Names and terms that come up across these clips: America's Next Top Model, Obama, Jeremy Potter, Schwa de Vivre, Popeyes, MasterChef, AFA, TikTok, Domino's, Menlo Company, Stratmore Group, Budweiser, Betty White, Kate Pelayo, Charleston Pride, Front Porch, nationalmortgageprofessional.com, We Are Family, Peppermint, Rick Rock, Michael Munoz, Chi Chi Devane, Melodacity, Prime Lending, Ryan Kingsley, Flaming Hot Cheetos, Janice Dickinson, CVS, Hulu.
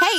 Hey,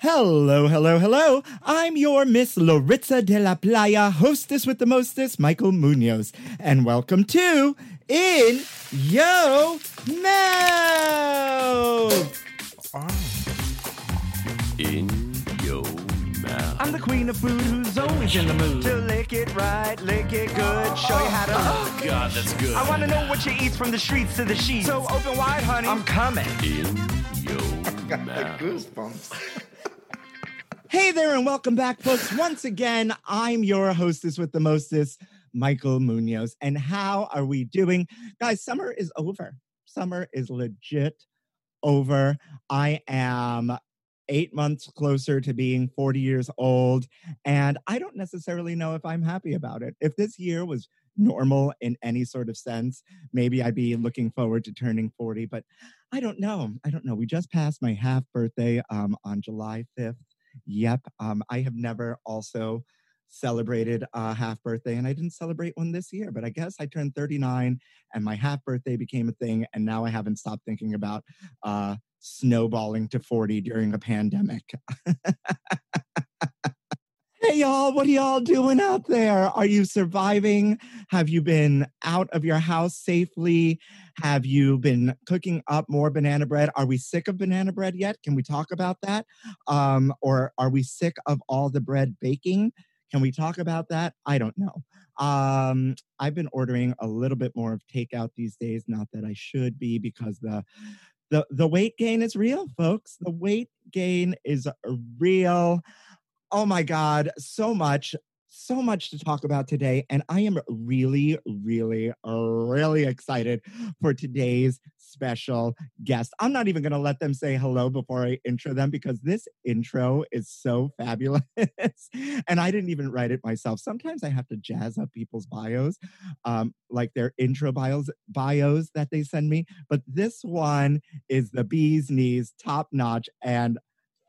Hello, hello, hello. I'm your Miss Loritza de la Playa, hostess with the mostest, Michael Munoz. And welcome to In Yo Mouth. In Yo Mouth. I'm the queen of food who's always in the mood. To lick it right, lick it good, show you how to... Oh, God, that's good. I want to know what you eat from the streets to the sheets. So open wide, honey. I'm coming. In Yo Mouth. Got the goosebumps. Hey there, and welcome back, folks. Once again, I'm your hostess with the mostest, Michael Munoz. And how are we doing? Guys, summer is over. Summer is legit over. I am 8 months closer to being 40 years old, and I don't necessarily know if I'm happy about it. If this year was normal in any sort of sense, maybe I'd be looking forward to turning 40, but I don't know. We just passed my half birthday on July 5th. Yep. I have never also celebrated a half birthday, and I didn't celebrate one this year, but I guess I turned 39 and my half birthday became a thing. And now I haven't stopped thinking about snowballing to 40 during a pandemic. Hey, y'all, what are y'all doing out there? Are you surviving? Have you been out of your house safely? Have you been cooking up more banana bread? Are we sick of banana bread yet? Can we talk about that? Or are we sick of all the bread baking? Can we talk about that? I don't know. I've been ordering a little bit more of takeout these days. Not that I should be, because the weight gain is real, folks. The weight gain is real. Oh my God, so much to talk about today. And I am really, really, really excited for today's special guest. I'm not even going to let them say hello before I intro them, because this intro is so fabulous. And I didn't even write it myself. Sometimes I have to jazz up people's bios, like their intro bios that they send me. But this one is the bee's knees, top notch, and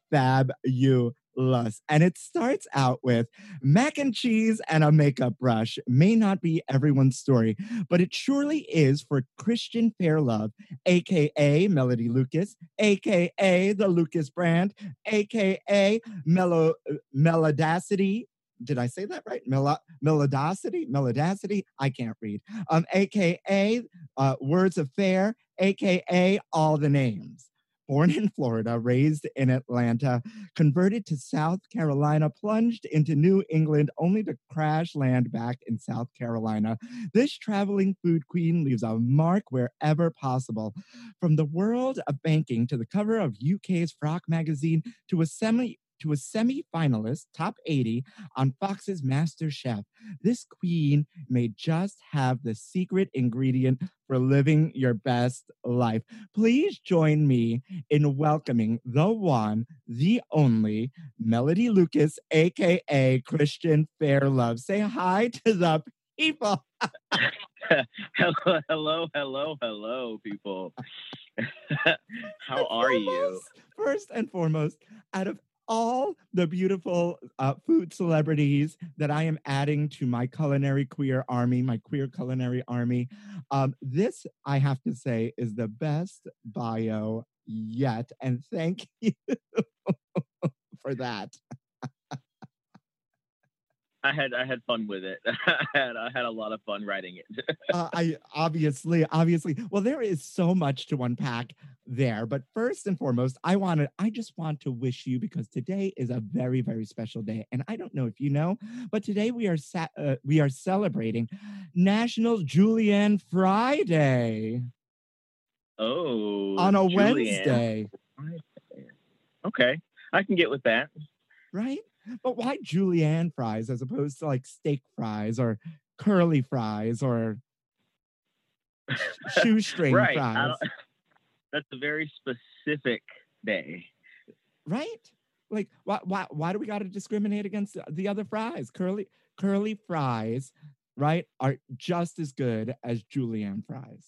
fab you. And it starts out with mac and cheese and a makeup brush may not be everyone's story, but it surely is for Christian Fairlove, a.k.a. Melody Lucas, a.k.a. the Lucas brand, a.k.a. Melodacity. Did I say that right? Melodacity? I can't read. A.k.a. Words of Fair, a.k.a. All the Names. Born in Florida, raised in Atlanta, converted to South Carolina, plunged into New England, only to crash land back in South Carolina. This traveling food queen leaves a mark wherever possible. From the world of banking to the cover of UK's Frock magazine to a semi-finalist, top 80, on Fox's MasterChef. This queen may just have the secret ingredient for living your best life. Please join me in welcoming the one, the only, Melody Lucas, a.k.a. Christian Fairlove. Say hi to the people. hello, people. How are you? First and foremost, out of all the beautiful food celebrities that I am adding to my queer culinary army, this, I have to say, is the best bio yet. And thank you for that. I had fun with it. I had a lot of fun writing it. I obviously. Well, there is so much to unpack. there. But first and foremost, I just want to wish you, because today is a very, very special day. And I don't know if you know, but today we are celebrating National Julienne Friday. Oh. On a Wednesday. Okay. I can get with that. Right? But why julienne fries as opposed to like steak fries or curly fries or shoestring right. fries? That's a very specific day. Right? Like why do we got to discriminate against the other fries? Curly fries, right, are just as good as julienne fries.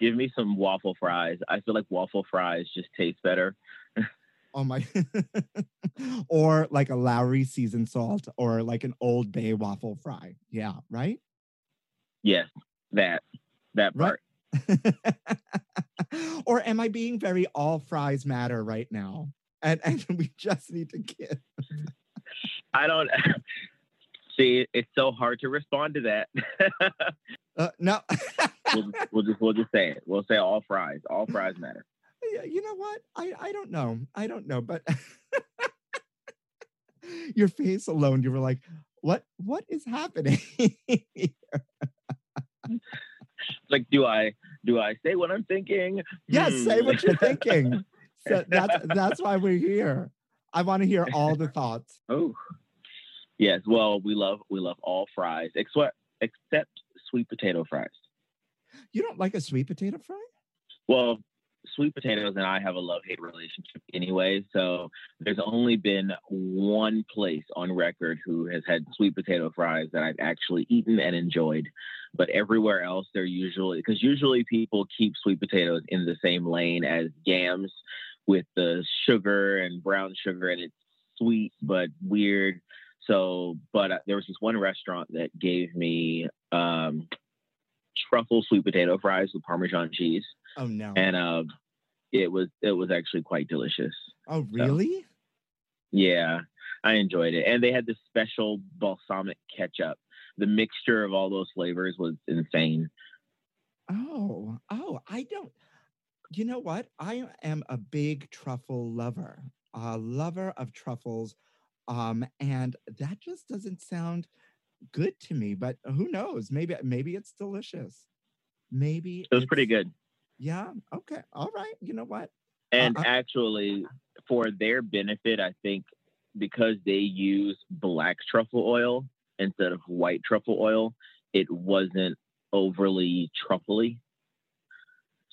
Give me some waffle fries. I feel like waffle fries just taste better. Oh my. Or like a Lowry seasoned salt or like an Old Bay waffle fry. Yeah, right? Yes, that part. Right? Or am I being very all fries matter right now? And we just need to give. I don't see, it's so hard to respond to that. No. we'll just say it. We'll say all fries. All fries matter. You know what? I don't know. I don't know, but your face alone, you were like, what is happening here? Like, do I say what I'm thinking? Yes, say what you're thinking. So that's why we're here. I want to hear all the thoughts. Oh. Yes, well, we love all fries except sweet potato fries. You don't like a sweet potato fry? Well, sweet potatoes and I have a love-hate relationship anyway, so there's only been one place on record who has had sweet potato fries that I've actually eaten and enjoyed, but everywhere else they're usually people keep sweet potatoes in the same lane as yams with the sugar and brown sugar, and it's sweet but weird. So, but there was this one restaurant that gave me truffle sweet potato fries with Parmesan cheese. Oh no! And it was actually quite delicious. Oh really? So, yeah, I enjoyed it. And they had this special balsamic ketchup. The mixture of all those flavors was insane. Oh, I don't. You know what? I am a big truffle lover. A lover of truffles, and that just doesn't sound good to me, but who knows? Maybe it's delicious. Maybe it was pretty good. Yeah. Okay. All right. You know what? And actually, for their benefit, I think because they use black truffle oil instead of white truffle oil, it wasn't overly truffly.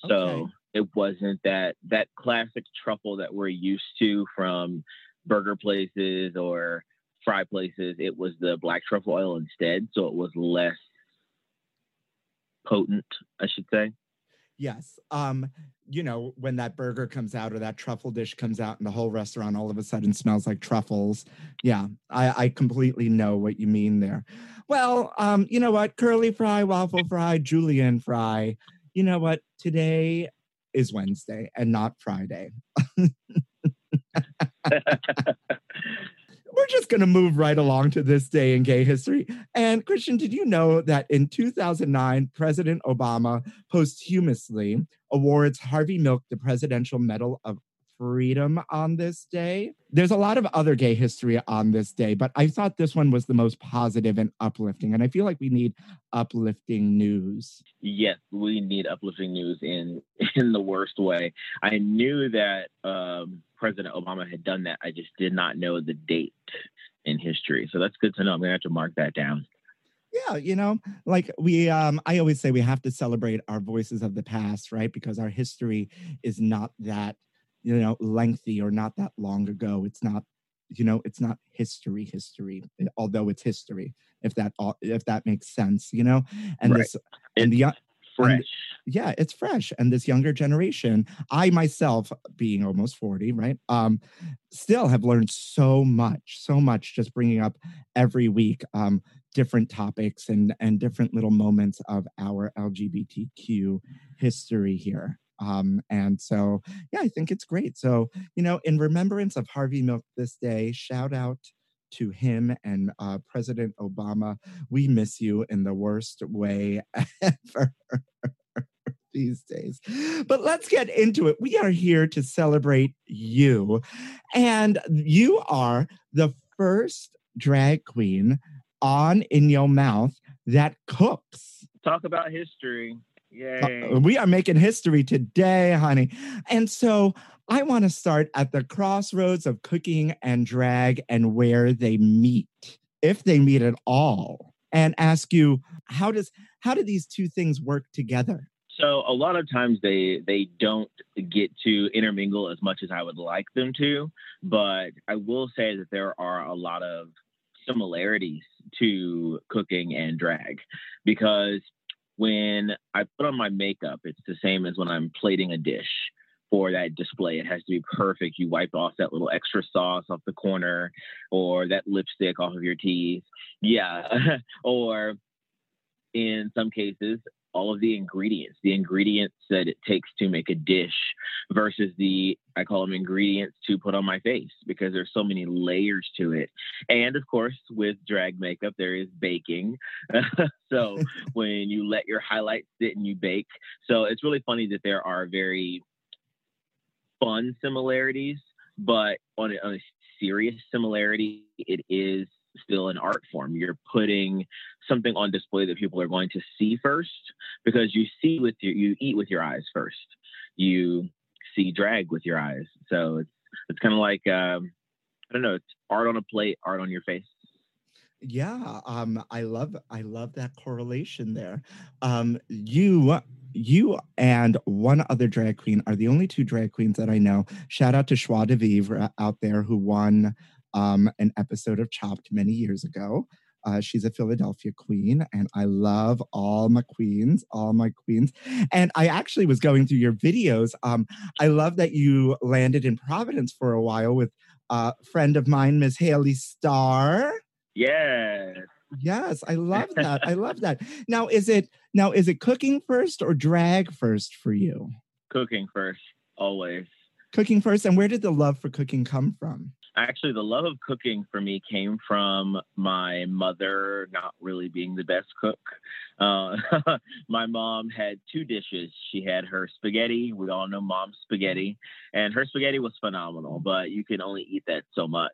So It wasn't that classic truffle that we're used to from burger places or fry places. It was the black truffle oil instead, so it was less potent, I should say. Yes. You know, when that burger comes out or that truffle dish comes out and the whole restaurant all of a sudden smells like truffles. Yeah, I completely know what you mean there. Well, you know what? Curly fry, waffle fry, julienne fry. You know what? Today is Wednesday and not Friday. We're just going to move right along to this day in gay history. And Christian, did you know that in 2009, President Obama posthumously awards Harvey Milk the Presidential Medal of Freedom on this day? There's a lot of other gay history on this day, but I thought this one was the most positive and uplifting. And I feel like we need uplifting news. Yes, we need uplifting news in the worst way. I knew that President Obama had done that. I just did not know the date in history. So that's good to know. I'm going to have to mark that down. Yeah, you know, like I always say we have to celebrate our voices of the past, right? Because our history is not that, you know, lengthy or not that long ago. It's not, you know, it's not history, although it's history, if that makes sense, you know, and right. Fresh. Yeah, it's fresh. And this younger generation, I myself being almost 40, right, still have learned so much just bringing up every week different topics and different little moments of our LGBTQ history here. And so, yeah, I think it's great. So, you know, in remembrance of Harvey Milk this day, shout out to him and President Obama. We miss you in the worst way ever. these days. But let's get into it. We are here to celebrate you. And you are the first drag queen on In Your Mouth that cooks. Talk about history. Yay. We are making history today, honey. And so I want to start at the crossroads of cooking and drag and where they meet, if they meet at all, and ask you, how do these two things work together? So a lot of times they don't get to intermingle as much as I would like them to, but I will say that there are a lot of similarities to cooking and drag, because when I put on my makeup, it's the same as when I'm plating a dish for that display. It has to be perfect. You wipe off that little extra sauce off the corner, or that lipstick off of your teeth. Yeah. Or in some cases, all of the ingredients that it takes to make a dish versus I call them ingredients to put on my face, because there's so many layers to it. And of course, with drag makeup, there is baking. So when you let your highlights sit and you bake. So it's really funny that there are very fun similarities, but on a serious similarity, it is still an art form. You're putting something on display that people are going to see first, because you eat with your eyes first. You see drag with your eyes. So it's kind of like, I don't know, it's art on a plate, art on your face. Yeah, I love that correlation there. You and one other drag queen are the only two drag queens that I know. Shout out to Schwa de Vivre out there, who won an episode of Chopped many years ago. She's a Philadelphia queen, and I love all my queens. And I actually was going through your videos. I love that you landed in Providence for a while with a friend of mine, Miss Haley Starr. Yes. Yes, I love that. I love that. Now, is it cooking first or drag first for you? Cooking first, always. Cooking first. And where did the love for cooking come from? Actually, the love of cooking for me came from my mother not really being the best cook. My mom had two dishes. She had her spaghetti. We all know mom's spaghetti. And her spaghetti was phenomenal, but you can only eat that so much.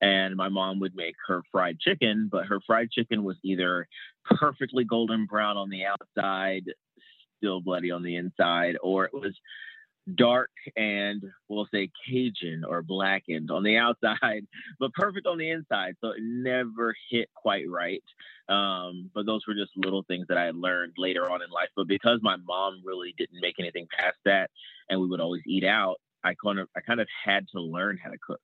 And my mom would make her fried chicken, but her fried chicken was either perfectly golden brown on the outside, still bloody on the inside, or it was dark and we'll say Cajun or blackened on the outside, but perfect on the inside. So it never hit quite right. But those were just little things that I learned later on in life. But because my mom really didn't make anything past that, and we would always eat out, I kind of had to learn how to cook,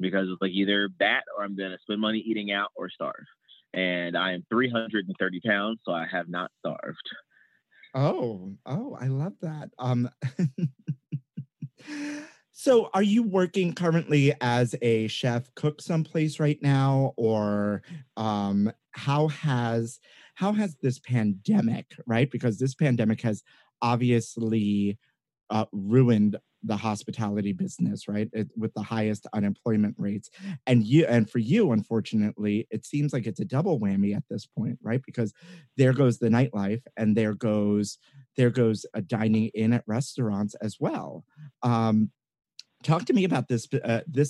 because it's like either that or I'm going to spend money eating out or starve. And I am 330 pounds, so I have not starved. Oh, I love that. So are you working currently as a chef cook someplace right now? Or how has this pandemic, right? Because this pandemic has obviously ruined the hospitality business, right? With the highest unemployment rates. And for you, unfortunately, it seems like it's a double whammy at this point, right? Because there goes the nightlife, and there goes a dining in at restaurants as well. Talk to me about this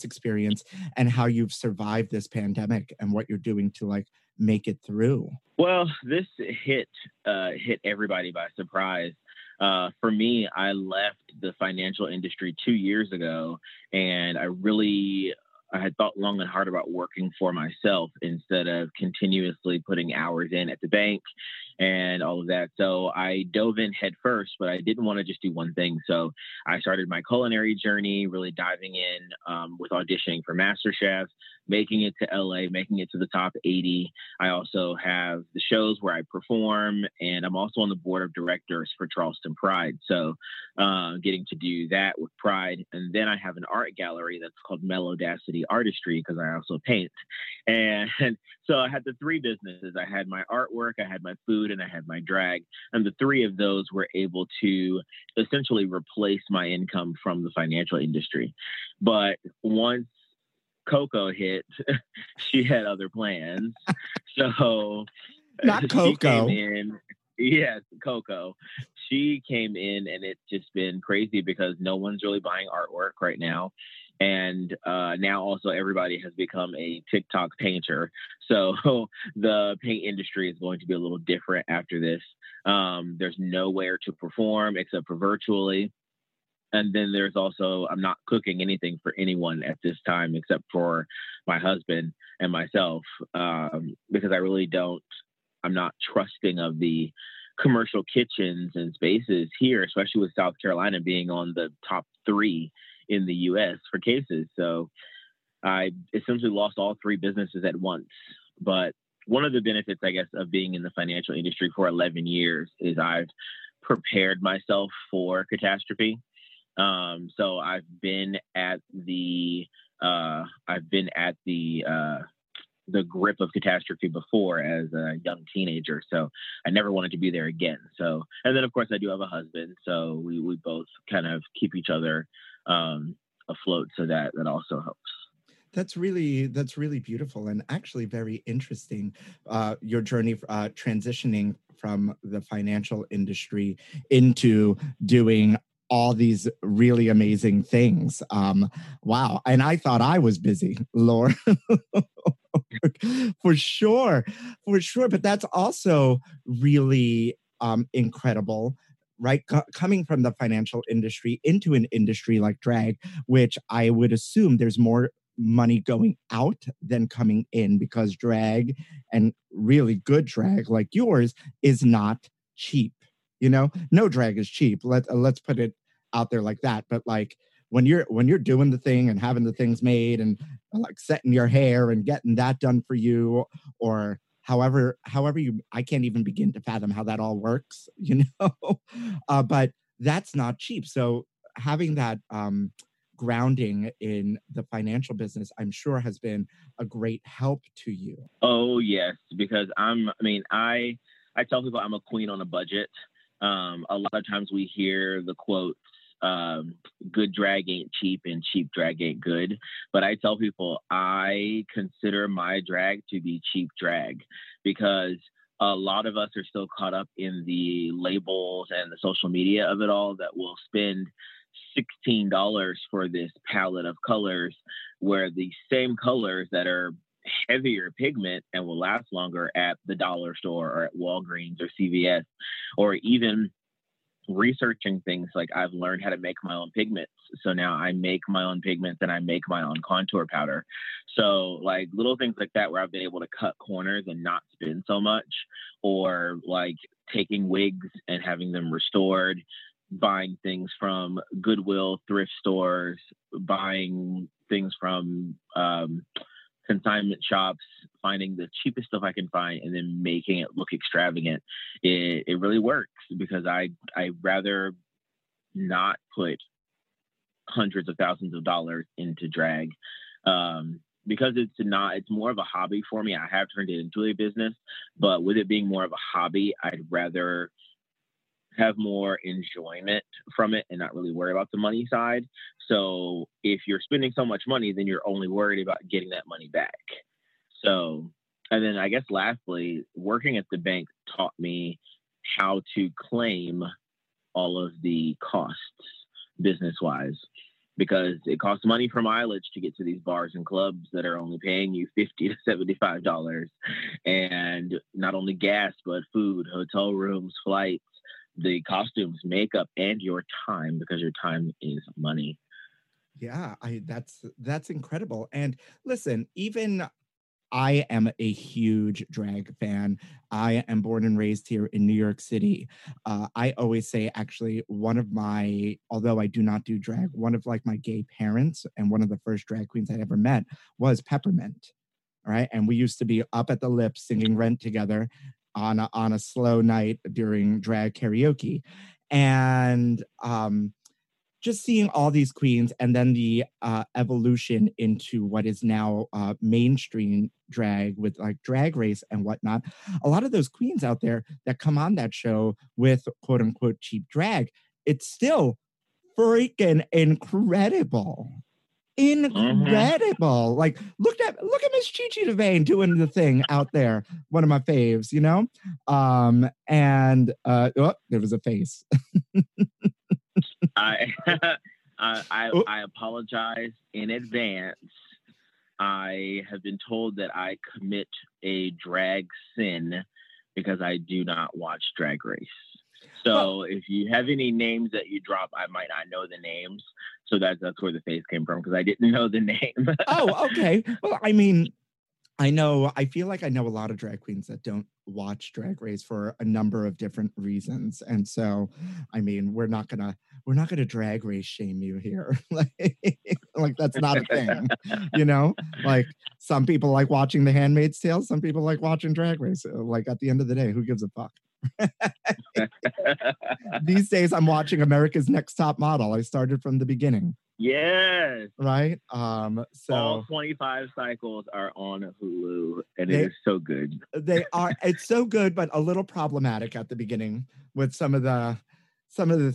experience and how you've survived this pandemic and what you're doing to make it through. Well, this hit everybody by surprise. For me, I left the financial industry 2 years ago, and I had thought long and hard about working for myself instead of continuously putting hours in at the bank and all of that. So I dove in head first, but I didn't want to just do one thing. So I started my culinary journey, really diving in with auditioning for MasterChef, making it to LA, making it to the top 80. I also have the shows where I perform, and I'm also on the board of directors for Charleston Pride. So getting to do that with Pride. And then I have an art gallery that's called Melodacity Artistry, because I also paint. And so I had the three businesses. I had my artwork, I had my food, and I had my drag. And the three of those were able to essentially replace my income from the financial industry. But once Coco hit, she had other plans. So not Coco. Yes, Coco. She came in, and it's just been crazy because no one's really buying artwork right now. And now also everybody has become a TikTok painter. So the paint industry is going to be a little different after this. There's nowhere to perform except for virtually. And then there's also, I'm not cooking anything for anyone at this time except for my husband and myself, because I really don't, I'm not trusting of the commercial kitchens and spaces here, especially with South Carolina being on the top 3 in the U.S. for cases. So I essentially lost all 3 businesses at once. But one of the benefits, I guess, of being in the financial industry for 11 years is I've prepared myself for catastrophe. So I've been at the grip of catastrophe before as a young teenager. So I never wanted to be there again. So, and then of course I do have a husband. So we both kind of keep each other afloat. So that also helps. That's really beautiful and actually very interesting. Your journey transitioning from the financial industry into doing all these really amazing things. Wow. And I thought I was busy, Lord. For sure. But that's also really incredible, right? Coming from the financial industry into an industry like drag, which I would assume there's more money going out than coming in, because drag, and really good drag like yours, is not cheap. You know, no drag is cheap. Let's put it out there like that. But like when you're doing the thing and having the things made and like setting your hair and getting that done for you, or however you, I can't even begin to fathom how that all works, you know, but that's not cheap. So having that grounding in the financial business, I'm sure, has been a great help to you. Oh yes, because I tell people I'm a queen on a budget. A lot of times we hear the quotes, good drag ain't cheap and cheap drag ain't good. But I tell people I consider my drag to be cheap drag, because a lot of us are still caught up in the labels and the social media of it all, that will spend $16 for this palette of colors, where the same colors that are heavier pigment and will last longer at the dollar store or at Walgreens or CVS, or even researching things like I've learned how to make my own pigments. So now I make my own pigments and I make my own contour powder. So like little things like that, where I've been able to cut corners and not spend so much, or like taking wigs and having them restored, buying things from Goodwill thrift stores, buying things from consignment shops, finding the cheapest stuff I can find and then making it look extravagant. It really works, because I'd rather not put hundreds of thousands of dollars into drag, because it's more of a hobby for me. I have turned it into a business, but with it being more of a hobby, I'd rather have more enjoyment from it and not really worry about the money side. So if you're spending so much money, then you're only worried about getting that money back. So, and then I guess lastly, working at the bank taught me how to claim all of the costs business-wise, because it costs money for mileage to get to these bars and clubs that are only paying you $50 to $75, and not only gas, but food, hotel rooms, flights, the costumes, makeup, and your time, because your time is money. Yeah, that's incredible. And listen, even I am a huge drag fan. I am born and raised here in New York City. I always say, actually, although I do not do drag, one of like my gay parents and one of the first drag queens I'd ever met was Peppermint, right? And we used to be up at the lip singing Rent together on a slow night during drag karaoke, and just seeing all these queens, and then the evolution into what is now mainstream drag with like Drag Race and whatnot. A lot of those queens out there that come on that show with quote unquote cheap drag, it's still freaking incredible. incredible. Mm-hmm. Like, look at Miss Chi Chi Devane doing the thing out there. One of my faves, you know? There was a face. I apologize in advance. I have been told that I commit a drag sin because I do not watch Drag Race. So if you have any names that you drop, I might not know the names. So that's where the face came from, because I didn't know the name. Oh, okay. Well, I mean, I feel like I know a lot of drag queens that don't watch Drag Race for a number of different reasons. And so, I mean, we're not gonna drag race shame you here. like that's not a thing, you know? Like, some people like watching The Handmaid's Tale, some people like watching Drag Race. Like, at the end of the day, who gives a fuck? These days I'm watching America's Next Top Model. I started from the beginning. Yes. Right? So all 25 cycles are on Hulu, and it is so good. They are. It's so good, but a little problematic at the beginning with some of the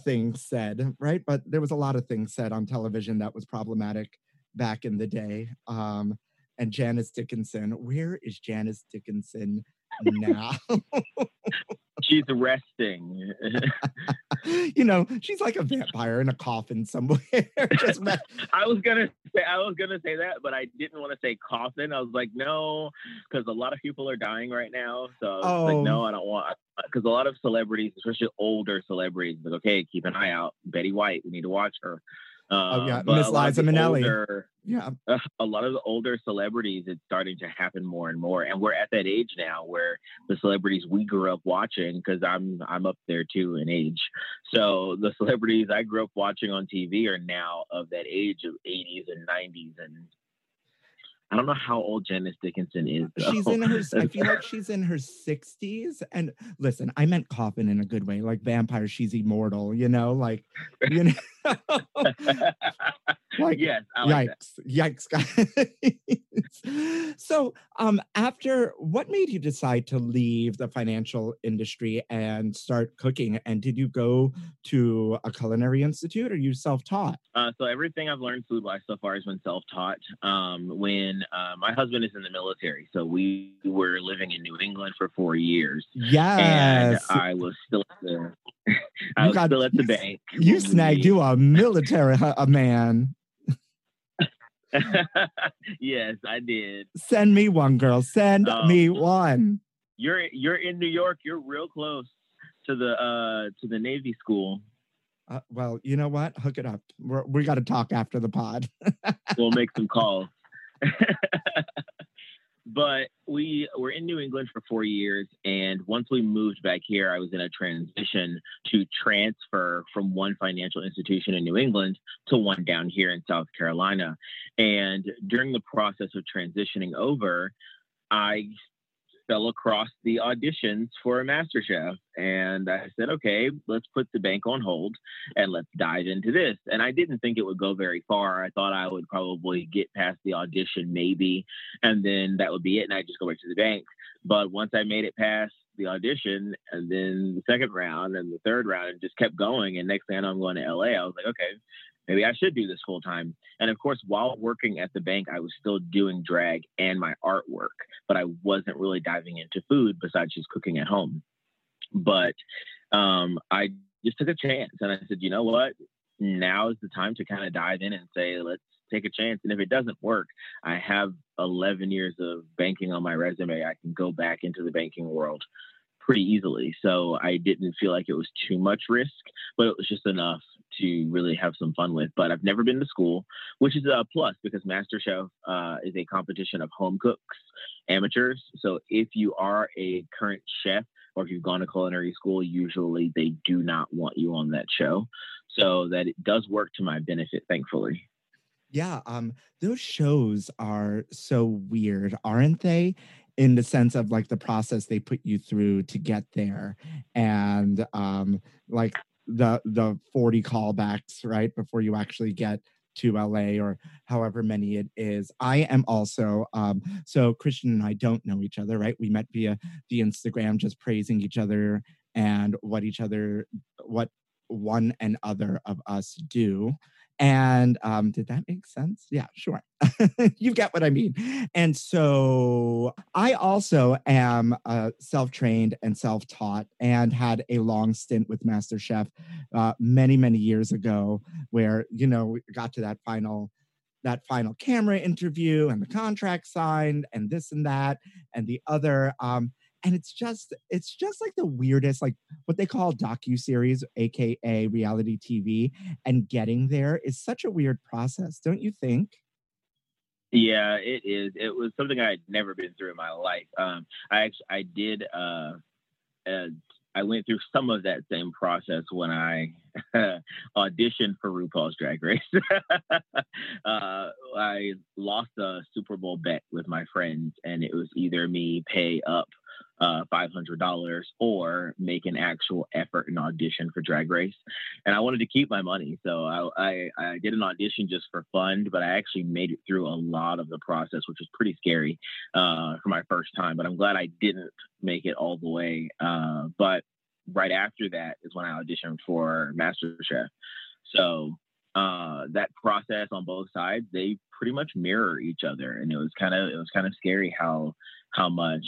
things said, right? But there was a lot of things said on television that was problematic back in the day. And Janice Dickinson. Where is Janice Dickinson now? She's resting. You know, she's like a vampire in a coffin somewhere. I was gonna say that, but I didn't want to say coffin. I was like, no, because a lot of people are dying right now. So I was like, no, I don't want. Because a lot of celebrities, especially older celebrities, like, okay, keep an eye out. Betty White, we need to watch her. Miss Liza Minnelli. A lot of the older celebrities, it's starting to happen more and more, and we're at that age now where the celebrities we grew up watching, because I'm up there too in age, so the celebrities I grew up watching on TV are now of that age of 80s and 90s, and I don't know how old Janice Dickinson is, though. I feel like she's in her 60s. And listen, I meant coffin in a good way, like vampire. She's immortal, you know, like, you know. Like, yes, I like yikes, that. Yikes, guys. So, after what made you decide to leave the financial industry and start cooking? And did you go to a culinary institute, or you self-taught? So everything I've learned food-wise so far has been self-taught. When my husband is in the military, so we were living in New England for 4 years. Yes, and I was still there. I was still at the bank. You snagged you a military man. Yes, I did. Send me one, girl. Send me one. You're in New York. You're real close to the Navy school. Well, you know what? Hook it up. We got to talk after the pod. We'll make some calls. But we were in New England for 4 years, and once we moved back here, I was in a transition to transfer from one financial institution in New England to one down here in South Carolina. And during the process of transitioning over, I fell across the auditions for a MasterChef, and I said, okay, let's put the bank on hold and let's dive into this. And I didn't think it would go very far. I thought I would probably get past the audition maybe, and then that would be it, and I'd just go back to the bank. But once I made it past the audition, and then the second round and the third round, and just kept going, and next thing I know, I'm going to LA. I was like, okay, maybe I should do this full time. And of course, while working at the bank, I was still doing drag and my artwork, but I wasn't really diving into food besides just cooking at home. But I just took a chance, and I said, you know what? Now is the time to kind of dive in and say, let's take a chance. And if it doesn't work, I have 11 years of banking on my resume. I can go back into the banking world pretty easily. So I didn't feel like it was too much risk, but it was just enough to really have some fun with. But I've never been to school, which is a plus, because MasterChef is a competition of home cooks, amateurs. So if you are a current chef, or if you've gone to culinary school, usually they do not want you on that show. So that it does work to my benefit, thankfully. Yeah, those shows are so weird, aren't they? In the sense of, like, the process they put you through to get there. And like the 40 callbacks, right? Before you actually get to LA, or however many it is. I am also, so Christian and I don't know each other, right? We met via the Instagram, just praising each other and what one and other of us do. And did that make sense? Yeah, sure. You get what I mean. And so I also am self-trained and self-taught and had a long stint with MasterChef many, many years ago where, you know, we got to that final camera interview and the contract signed and this and that and the other. And it's just like the weirdest, like what they call docuseries, AKA reality TV. And getting there is such a weird process, don't you think? Yeah, it is. It was something I had never been through in my life. I went through some of that same process when I auditioned for RuPaul's Drag Race. I lost a Super Bowl bet with my friends, and it was either me pay up $500 or make an actual effort and audition for Drag Race. And I wanted to keep my money. So I did an audition just for fun, but I actually made it through a lot of the process, which was pretty scary for my first time. But I'm glad I didn't make it all the way. But right after that is when I auditioned for MasterChef. So that process on both sides, they pretty much mirror each other. And it was kind of scary how much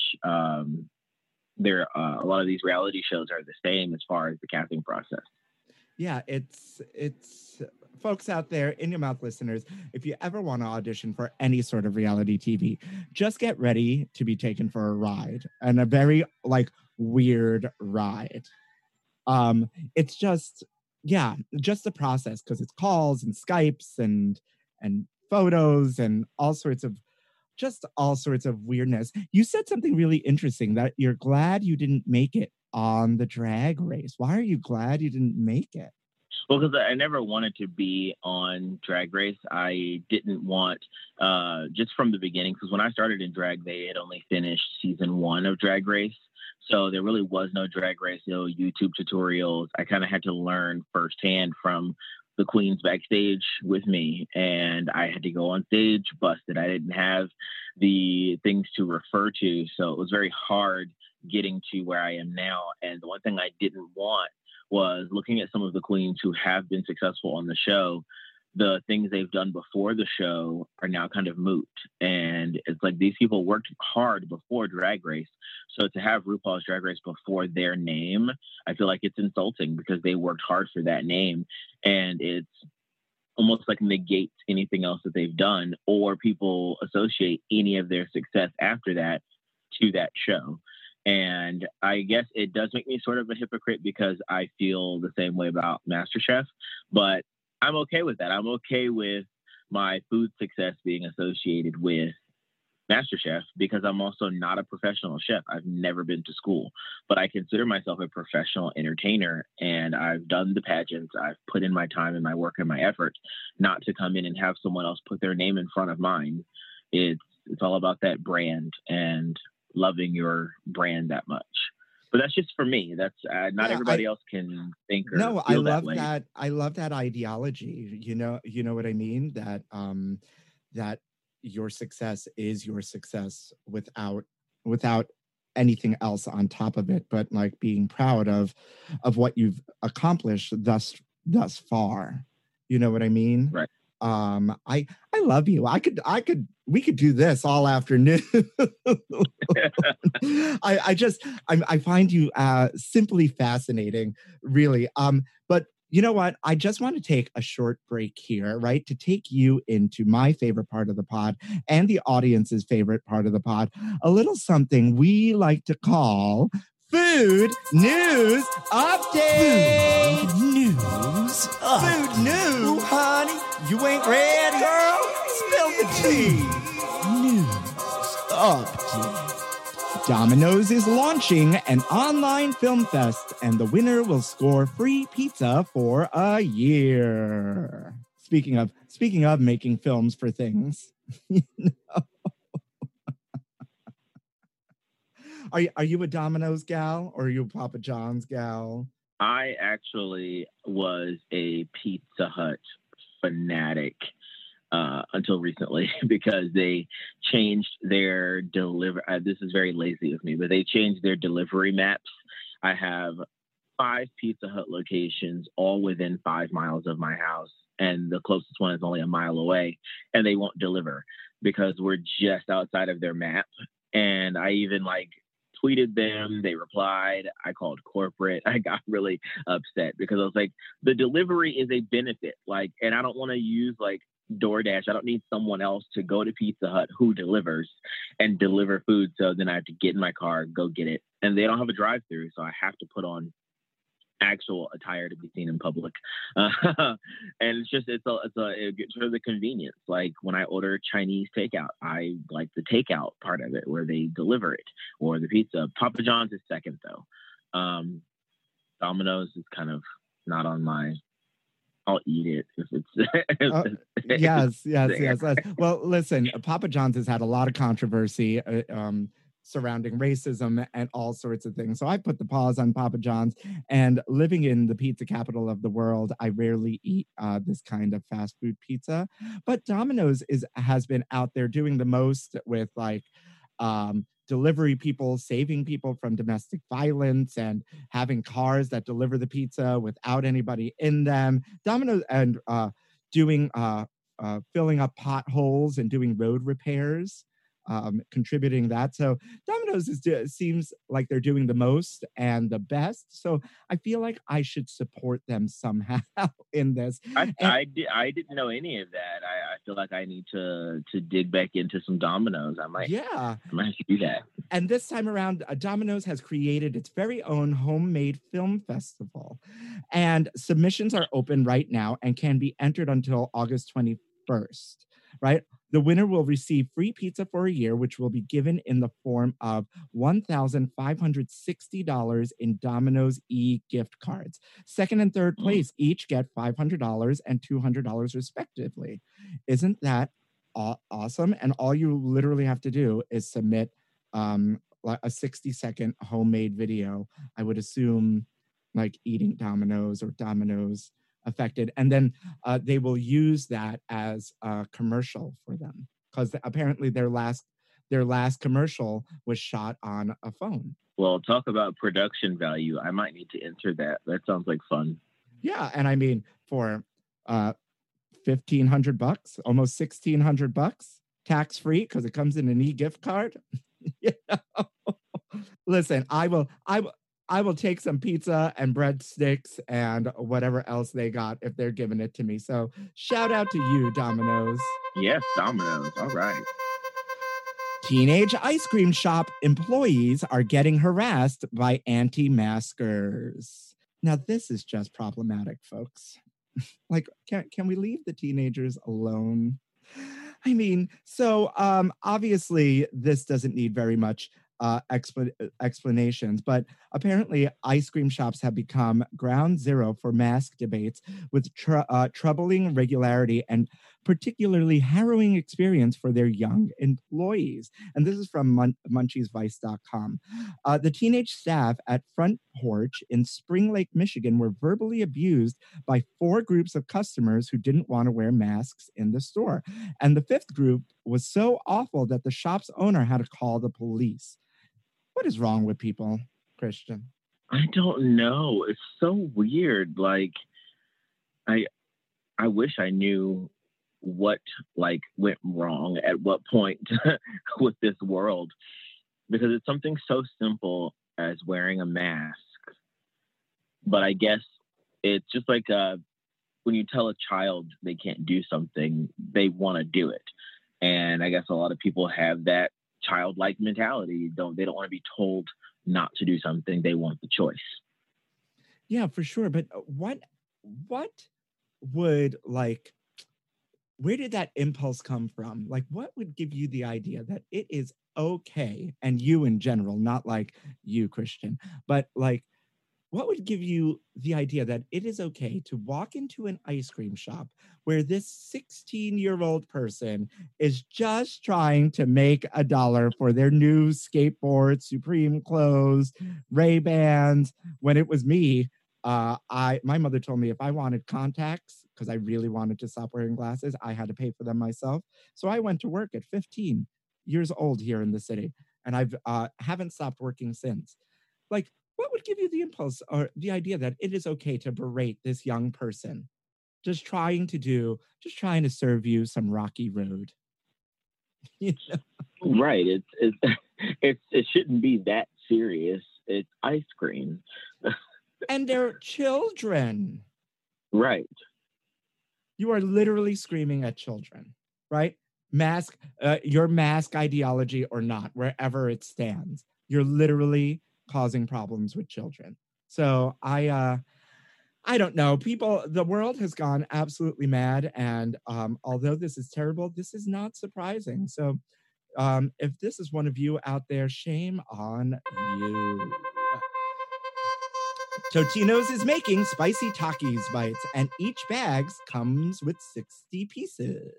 there a lot of these reality shows are the same as far as the casting process. Yeah, it's folks out there, In Your Mouth listeners, if you ever want to audition for any sort of reality TV, just get ready to be taken for a ride, and a very like weird ride. It's just, yeah, just the process, because it's calls and Skypes and photos and all sorts of weirdness. You said something really interesting, that you're glad you didn't make it on the Drag Race. Why are you glad you didn't make it? Well, because I never wanted to be on Drag Race. I didn't want, just from the beginning, because when I started in drag, they had only finished season 1 of Drag Race. So there really was no Drag Race, no YouTube tutorials. I kind of had to learn firsthand from the queens backstage with me, and I had to go on stage busted. I didn't have the things to refer to, so it was very hard getting to where I am now. And the one thing I didn't want was looking at some of the queens who have been successful on the show. The things they've done before the show are now kind of moot. And it's like, these people worked hard before Drag Race. So to have RuPaul's Drag Race before their name, I feel like it's insulting, because they worked hard for that name. And it's almost like negates anything else that they've done, or people associate any of their success after that to that show. And I guess it does make me sort of a hypocrite, because I feel the same way about MasterChef, but I'm okay with that. I'm okay with my food success being associated with MasterChef, because I'm also not a professional chef. I've never been to school, but I consider myself a professional entertainer, and I've done the pageants. I've put in my time and my work and my effort, not to come in and have someone else put their name in front of mine. It's all about that brand and loving your brand that much. But that's just for me. That's not everybody else can think or feel that way. No, I love that ideology. You know what I mean? That that your success is your success without anything else on top of it, but like being proud of what you've accomplished thus far. You know what I mean? Right. I love you. We could do this all afternoon. I find you simply fascinating, really. But you know what? I just want to take a short break here, right? To take you into my favorite part of the pod and the audience's favorite part of the pod, a little something we like to call Food News Update. Food News Update. Food News, honey, you ain't ready, girl. Spill the tea. News Update. Domino's is launching an online film fest, and the winner will score free pizza for a year. Speaking of making films for things, you know. Are you a Domino's gal, or are you a Papa John's gal? I actually was a Pizza Hut fanatic until recently, because they changed their delivery. This is very lazy of me, but they changed their delivery maps. I have 5 Pizza Hut locations, all within 5 miles of my house. And the closest one is only a mile away, and they won't deliver because we're just outside of their map. And I even tweeted them. They replied. I called corporate. I got really upset because I was like, the delivery is a benefit. And I don't want to use DoorDash. I don't need someone else to go to Pizza Hut who delivers and deliver food. So then I have to get in my car, go get it. And they don't have a drive-through. So I have to put on actual attire to be seen in public. And it's sort of the convenience. When I order Chinese takeout, I like the takeout part of it where they deliver it, or the pizza. Papa John's is second though. Domino's is kind of not on my, I'll eat it if it's yes. Well, listen, Papa John's has had a lot of controversy surrounding racism and all sorts of things. So I put the pause on Papa John's, and living in the pizza capital of the world, I rarely eat this kind of fast food pizza. But Domino's has been out there doing the most with delivery people, saving people from domestic violence and having cars that deliver the pizza without anybody in them. Domino's and filling up potholes and doing road repairs. Contributing that. So Domino's seems like they're doing the most and the best. So I feel like I should support them somehow in this. I didn't know any of that. I feel like I need to dig back into some Domino's. I might do that. And this time around, Domino's has created its very own homemade film festival. And submissions are open right now and can be entered until August 21st, right? The winner will receive free pizza for a year, which will be given in the form of $1,560 in Domino's e-gift cards. Second and third place each get $500 and $200 respectively. Isn't that awesome? And all you literally have to do is submit a 60-second homemade video. I would assume eating Domino's or Domino's affected, and then they will use that as a commercial for them, because apparently their last commercial was shot on a phone. Well, talk about production value. I might need to enter that. That sounds like fun. Yeah, and I mean for $1,500, almost $1,600, tax free because it comes in an e-gift card. You know? Listen, I will take some pizza and breadsticks and whatever else they got if they're giving it to me. So shout out to you, Domino's. Yes, Domino's. All right. Teenage ice cream shop employees are getting harassed by anti-maskers. Now, this is just problematic, folks. Can we leave the teenagers alone? I mean, so obviously this doesn't need very much explanations, but apparently ice cream shops have become ground zero for mask debates with troubling regularity and particularly harrowing experience for their young employees. And this is from MunchiesVice.com. The teenage staff at Front Porch in Spring Lake, Michigan were verbally abused by 4 groups of customers who didn't want to wear masks in the store. And the 5th group was so awful that the shop's owner had to call the police. What is wrong with people, Christian? I don't know. It's so weird. I wish I knew what went wrong at what point with this world, because it's something so simple as wearing a mask. But I guess it's just when you tell a child they can't do something, they want to do it. And I guess a lot of people have that childlike mentality. They don't want to be told not to do something. They want the choice. Yeah, for sure. But what would where did that impulse come from? What would give you the idea that it is okay, and you in general, not you, Christian, but what would give you the idea that it is okay to walk into an ice cream shop where this 16-year-old person is just trying to make a dollar for their new skateboard, Supreme clothes, Ray-Bans? When it was me, my mother told me if I wanted contacts, because I really wanted to stop wearing glasses, I had to pay for them myself. So I went to work at 15 years old here in the city, and I haven't stopped working since. What would give you the impulse or the idea that it is okay to berate this young person just trying to serve you some rocky road? You know? Right. It shouldn't be that serious. It's ice cream. And they're children. Right. You are literally screaming at children, right? Your mask ideology or not, wherever it stands, you're literally causing problems with children. So I don't know. People, the world has gone absolutely mad. And although this is terrible, this is not surprising. So if this is one of you out there, shame on you. Totino's is making spicy Takis bites, and each bag comes with 60 pieces.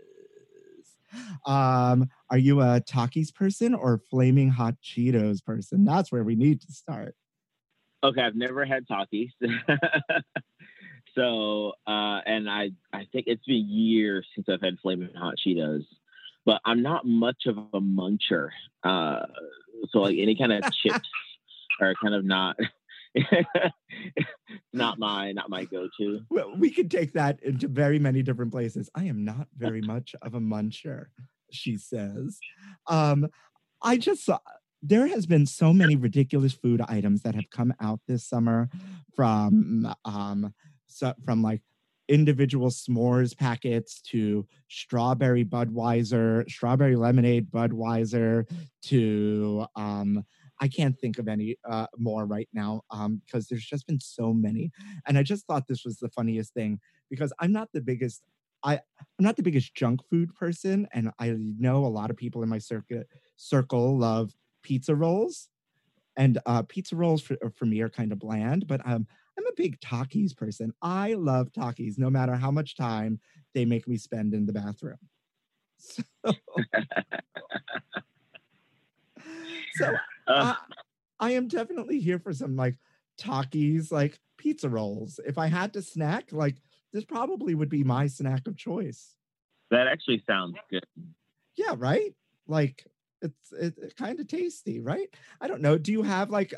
Are you a Takis person or Flaming Hot Cheetos person? That's where we need to start. Okay, I've never had Takis. So, and I think it's been years since I've had Flaming Hot Cheetos. But I'm not much of a muncher. So like any kind of chips are kind of not... not my go-to. Well, we could take that into very many different places. I am not very much of a muncher, she says. I just saw there has been so many ridiculous food items that have come out this summer from like individual s'mores packets to strawberry Budweiser, strawberry lemonade Budweiser to I can't think of any more right now because there's just been so many. And I just thought this was the funniest thing because I'm not the biggest junk food person. And I know a lot of people in my circle love pizza rolls. And pizza rolls for me are kind of bland, but I'm a big Takis person. I love Takis no matter how much time they make me spend in the bathroom. So... So I am definitely here for some like Takis, like pizza rolls. If I had to snack, like this probably would be my snack of choice. That actually sounds good. Yeah, right? Like it's kind of tasty, right? I don't know. Do you have like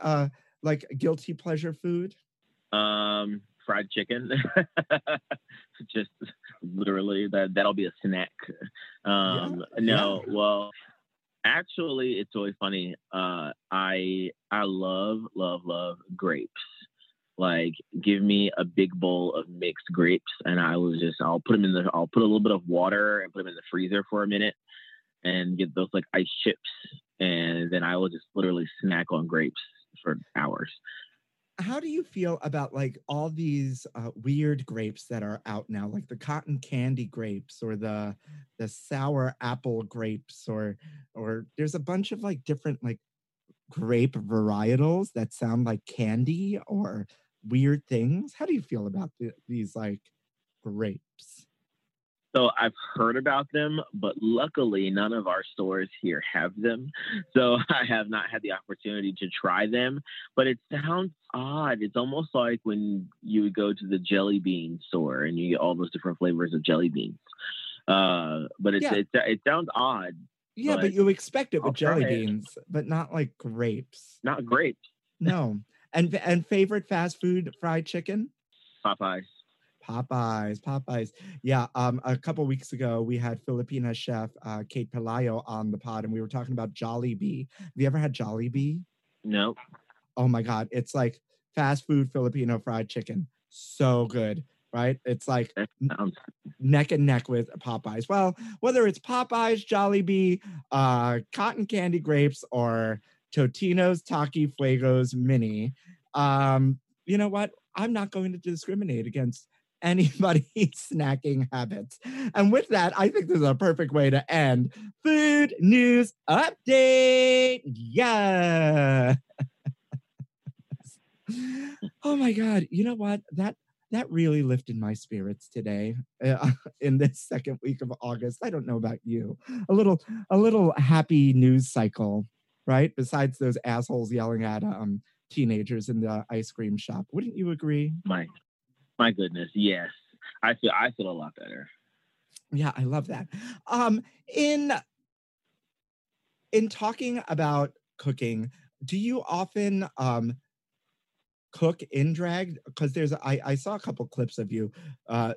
guilty pleasure food? Fried chicken. Just literally that'll be a snack. Well. Actually, it's really funny. I love grapes. Like, give me a big bowl of mixed grapes, and I'll put a little bit of water and put them in the freezer for a minute, and get those like ice chips, and then I will just literally snack on grapes for hours. How do you feel about like all these weird grapes that are out now, like the cotton candy grapes or the sour apple grapes or there's a bunch of like different like grape varietals that sound like candy or weird things. How do you feel about these like grapes? So I've heard about them, but luckily none of our stores here have them. So I have not had the opportunity to try them, but it sounds odd. It's almost like when you would go to the jelly bean store and you get all those different flavors of jelly beans. But it sounds odd. Yeah, but you expect it with jelly beans, but not like grapes. Not grapes. No. And favorite fast food fried chicken? Popeyes. Yeah, a couple weeks ago, we had Filipina chef Kate Pelayo on the pod, and we were talking about Jollibee. Have you ever had Jollibee? No. Oh, my God. It's like fast food Filipino fried chicken. So good, right? It's like neck and neck with Popeyes. Well, whether it's Popeyes, Jollibee, cotton candy grapes, or Totino's Taki Fuegos Mini, you know what? I'm not going to discriminate against anybody's snacking habits. And with that, I think this is a perfect way to end Food News Update. Yeah. Oh my God. You know what? That really lifted my spirits today in this second week of August. I don't know about you. A little happy news cycle, right? Besides those assholes yelling at teenagers in the ice cream shop. Wouldn't you agree? My goodness, yes. I feel a lot better. Yeah, I love that. In talking about cooking, do you often cook in drag? Because there's, I saw a couple clips of you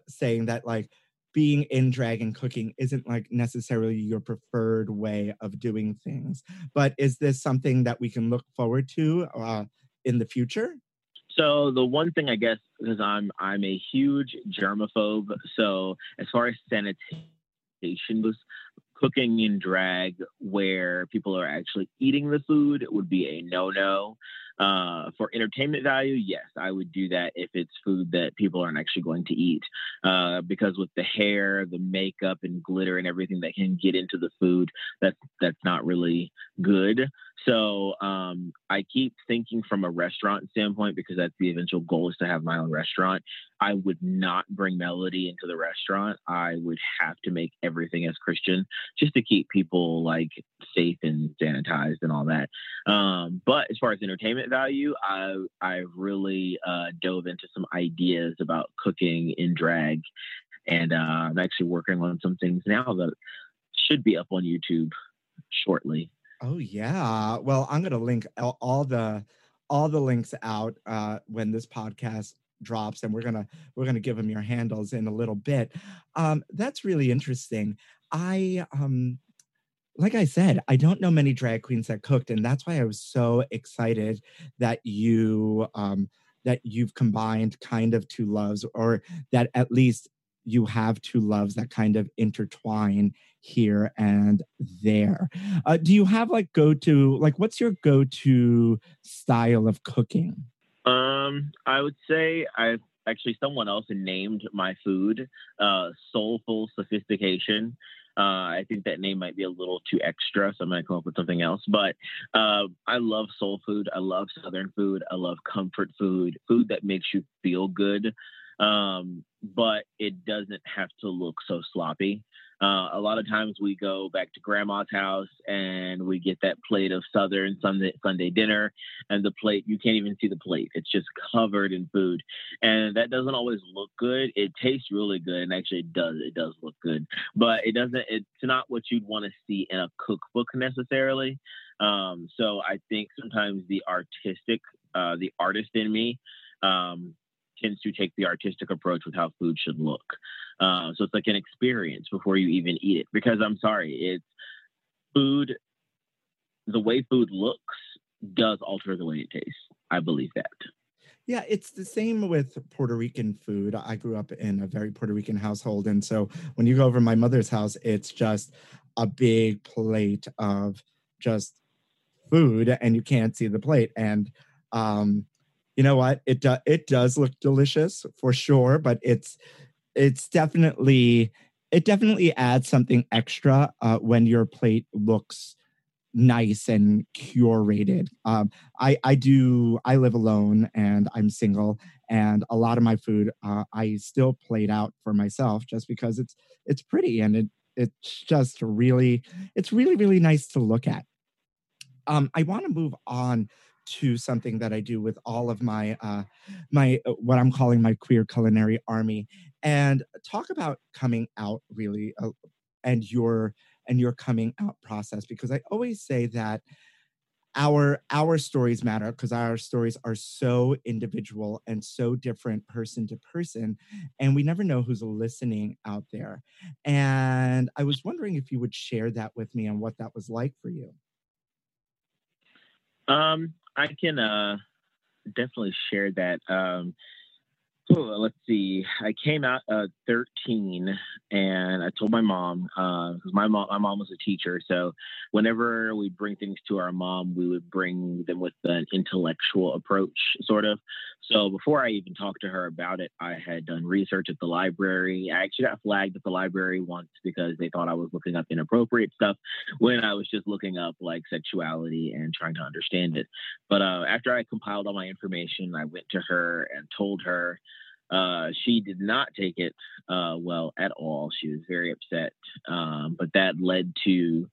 saying that like being in drag and cooking isn't like necessarily your preferred way of doing things. But is this something that we can look forward to in the future? So the one thing, I guess, because I'm a huge germaphobe. So as far as sanitation goes, cooking in drag where people are actually eating the food would be a no-no. For entertainment value, yes, I would do that if it's food that people aren't actually going to eat. Because with the hair, the makeup, and glitter and everything that can get into the food, that's not really good. So I keep thinking from a restaurant standpoint, because that's the eventual goal, is to have my own restaurant. I would not bring Melody into the restaurant. I would have to make everything as Christian just to keep people like safe and sanitized and all that. But as far as entertainment value, I really dove into some ideas about cooking in drag. And I'm actually working on some things now that should be up on YouTube shortly. Oh, yeah. Well, I'm going to link all the links out when this podcast drops, and we're going to give them your handles in a little bit. That's really interesting. Like I said, I don't know many drag queens that cooked, and that's why I was so excited that you've combined kind of two loves, or that at least you have two loves that kind of intertwine here and there. Do you have like what's your go-to style of cooking? I would say someone else named my food soulful sophistication. I think that name might be a little too extra, so I might come up with something else. But I love soul food. I love Southern food. I love comfort food, food that makes you feel good. But it doesn't have to look so sloppy. A lot of times we go back to grandma's house and we get that plate of Southern Sunday dinner, and the plate, you can't even see the plate. It's just covered in food. And that doesn't always look good. It tastes really good, and actually it does look good, but it's not what you'd want to see in a cookbook necessarily. So I think sometimes the artist in me, tends to take the artistic approach with how food should look. So it's like an experience before you even eat it. Because I'm sorry, it's food, the way food looks does alter the way it tastes. I believe that. Yeah, it's the same with Puerto Rican food. I grew up in a very Puerto Rican household. And so when you go over to my mother's house, it's just a big plate of just food, and you can't see the plate. And, you know what? It does look delicious for sure, but it definitely adds something extra when your plate looks nice and curated. I live alone and I'm single, and a lot of my food I still plate out for myself just because it's pretty, and it's really nice to look at. I want to move on to something that I do with all of my what I'm calling my queer culinary army, and talk about coming out really, and your coming out process, because I always say that our stories matter, because our stories are so individual and so different person to person, and we never know who's listening out there. And I was wondering if you would share that with me and what that was like for you. I can definitely share that. Let's see. I came out 13, and I told my mom, because my mom was a teacher. So whenever we bring things to our mom, we would bring them with an intellectual approach, sort of. So before I even talked to her about it, I had done research at the library. I actually got flagged at the library once because they thought I was looking up inappropriate stuff when I was just looking up like sexuality and trying to understand it. But after I compiled all my information, I went to her and told her. She did not take it well at all. She was very upset. But that led to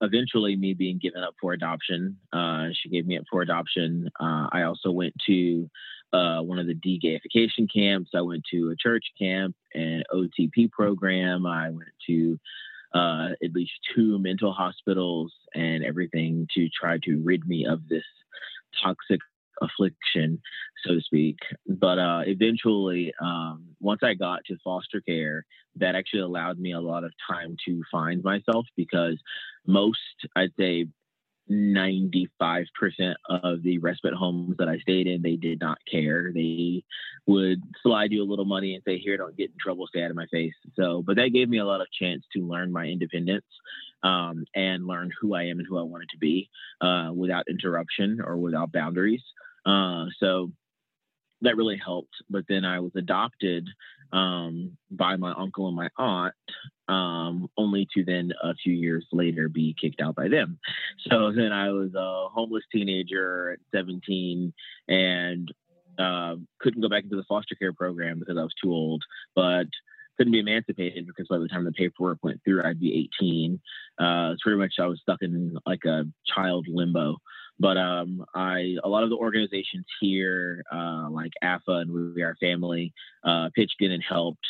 eventually me being given up for adoption. She gave me up for adoption. I also went to one of the de-gayification camps. I went to a church camp, an OTP program. I went to at least 2 mental hospitals and everything to try to rid me of this toxic affliction, so to speak. But eventually, once I got to foster care, that actually allowed me a lot of time to find myself, because most, I'd say 95% of the respite homes that I stayed in, they did not care. They would slide you a little money and say, here, don't get in trouble, stay out of my face. So, but that gave me a lot of chance to learn my independence, and learn who I am and who I wanted to be, without interruption or without boundaries. So that really helped. But then I was adopted by my uncle and my aunt, only to then a few years later be kicked out by them. So then I was a homeless teenager at 17 and couldn't go back into the foster care program because I was too old, but couldn't be emancipated because by the time the paperwork went through, I'd be 18. It's pretty much I was stuck in like a child limbo. But a lot of the organizations here, like AFA and We Are Family, pitched in and helped,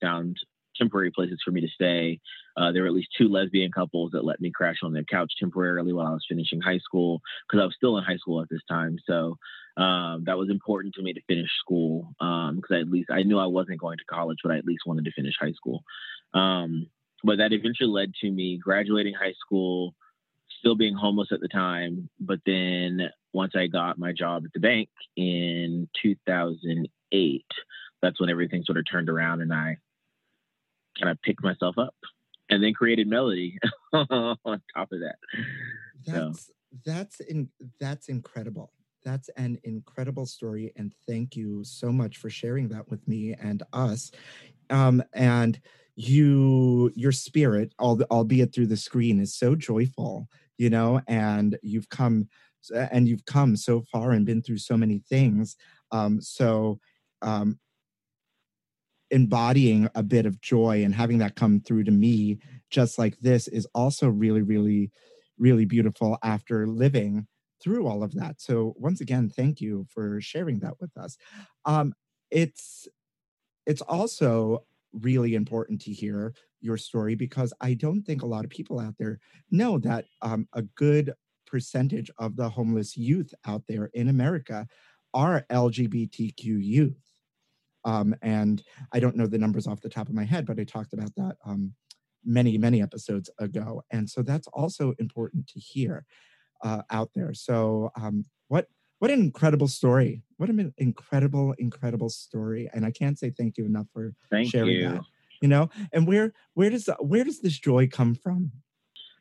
found temporary places for me to stay. There were at least two lesbian couples that let me crash on their couch temporarily while I was finishing high school, because I was still in high school at this time. So that was important to me to finish school, because at least I knew I wasn't going to college, but I at least wanted to finish high school. But that eventually led to me graduating high school, still being homeless at the time. But then once I got my job at the bank in 2008, that's when everything sort of turned around and I kind of picked myself up and then created Melody on top of that. That's incredible. That's an incredible story. And thank you so much for sharing that with me and us. And your spirit, albeit through the screen, is so joyful, you know, and you've come so far and been through so many things. So embodying a bit of joy and having that come through to me just like this is also really, really, really beautiful after living through all of that. So once again, thank you for sharing that with us. It's also really important to hear your story, because I don't think a lot of people out there know that a good percentage of the homeless youth out there in America are LGBTQ youth. And I don't know the numbers off the top of my head, but I talked about that many, many episodes ago. And so that's also important to hear out there. So what an incredible story. What an incredible story. And I can't say thank you enough for sharing that. You know, and where does this joy come from?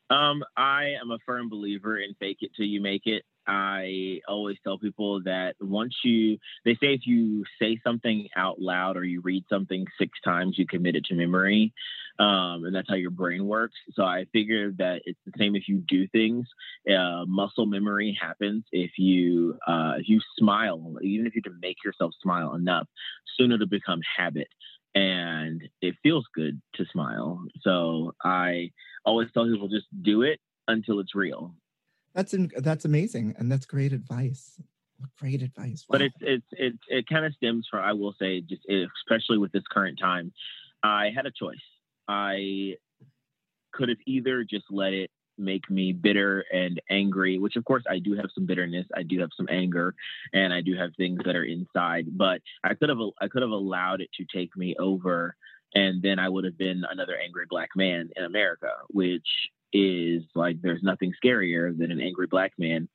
I am a firm believer in fake it till you make it. I always tell people that they say if you say something out loud or you read something 6 times, you commit it to memory. And that's how your brain works. So I figured that it's the same if you do things. Muscle memory happens. If you smile, even if you can make yourself smile enough, soon it'll become habit. And it feels good to smile. So I always tell people just do it until it's real. That's amazing, and that's great advice. Great advice. Wow. But it kind of stems from, I will say, just especially with this current time, I had a choice. I could have either just let it make me bitter and angry, which of course I do have some bitterness, I do have some anger, and I do have things that are inside. But I could have allowed it to take me over, and then I would have been another angry Black man in America, which is like, there's nothing scarier than an angry Black man,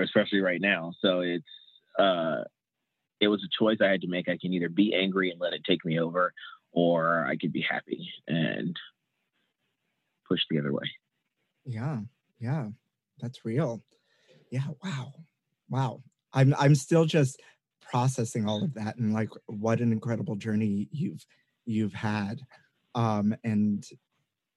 especially right now. So it's it was a choice I had to make. I can either be angry and let it take me over, or I could be happy and push the other way. Yeah, that's real. Yeah, wow. I'm still just processing all of that, and like, what an incredible journey you've had, and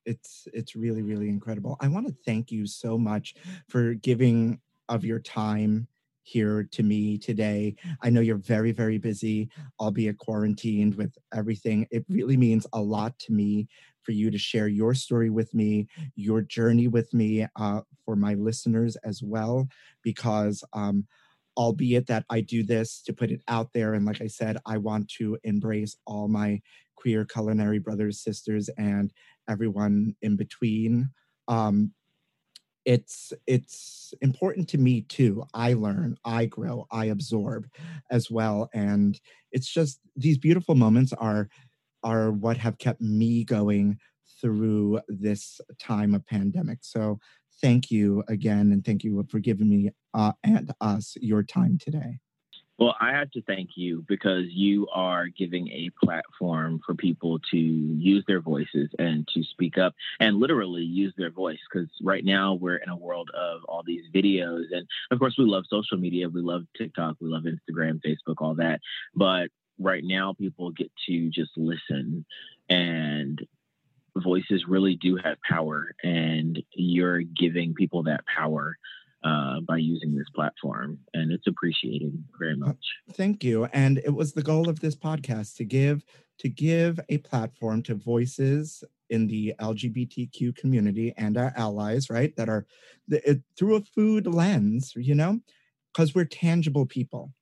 it's really, really incredible. I want to thank you so much for giving of your time here to me today. I know you're very, very busy, albeit quarantined with everything. It really means a lot to me for you to share your story with me, your journey with me, for my listeners as well, because albeit that I do this to put it out there, and like I said, I want to embrace all my queer culinary brothers, sisters, and everyone in between. it's important to me too. I learn, I grow, I absorb as well. And it's just these beautiful moments are what have kept me going through this time of pandemic. So thank you again. And thank you for giving me and us your time today. Well, I have to thank you because you are giving a platform for people to use their voices and to speak up and literally use their voice, because right now we're in a world of all these videos. And of course, we love social media. We love TikTok. We love Instagram, Facebook, all that. But right now people get to just listen, and voices really do have power, and you're giving people that power by using this platform, and it's appreciated very much. Thank you. And it was the goal of this podcast to give a platform to voices in the LGBTQ community and our allies, right? That are through a food lens, you know, because we're tangible people.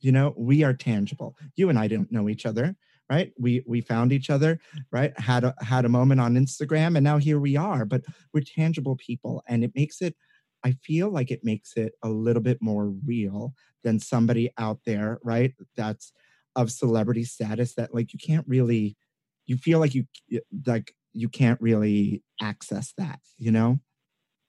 You know, we are tangible. You and I didn't know each other, right? We found each other, right? Had a moment on Instagram, and now here we are. But we're tangible people, and it makes it. I feel like it makes it a little bit more real than somebody out there, right? That's of celebrity status that like you can't really, you feel like you can't really access that, you know?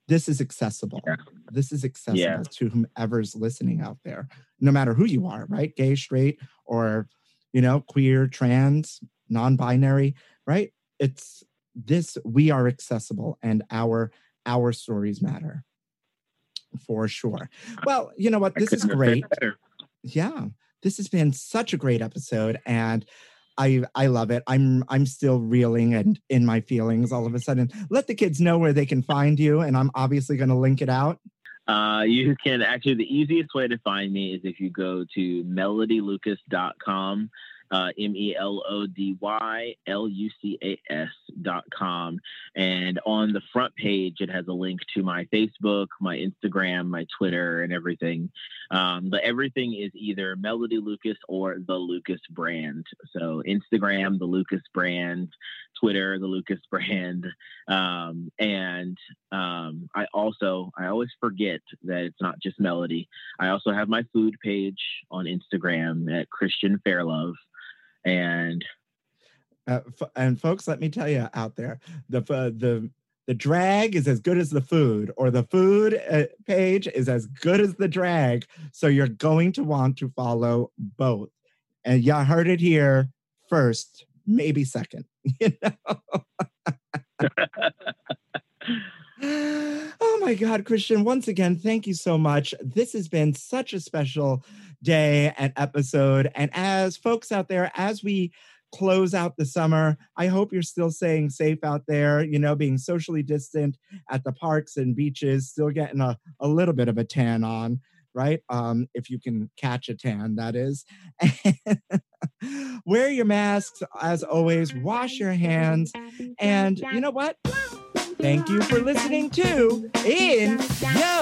This is accessible. Yeah. This is accessible to whomever's listening out there, no matter who you are, right? Gay, straight, or, you know, queer, trans, non-binary, right? It's this, we are accessible, and our stories matter. For sure. Well, you know what? This is great. Yeah. This has been such a great episode, and I love it. I'm still reeling and in my feelings all of a sudden. Let the kids know where they can find you, and I'm obviously going to link it out. You can actually, the easiest way to find me is if you go to melodylucas.com. melodylucas.com. And on the front page, it has a link to my Facebook, my Instagram, my Twitter, and everything. But everything is either Melody Lucas or The Lucas Brand. So Instagram, The Lucas Brand, Twitter, The Lucas Brand. I always forget that it's not just Melody. I also have my food page on Instagram at Christian Fairlove. And folks, let me tell you out there, the drag is as good as the food, or the food page is as good as the drag. So you're going to want to follow both. And y'all heard it here first, maybe second. You know? Oh my God, Christian, once again, thank you so much. This has been such a special day and episode. And as folks out there, as we close out the summer, I hope you're still staying safe out there, you know, being socially distant at the parks and beaches, still getting a little bit of a tan on, right? If you can catch a tan, that is. Wear your masks, as always, wash your hands. And you know what? Thank you for listening to In Your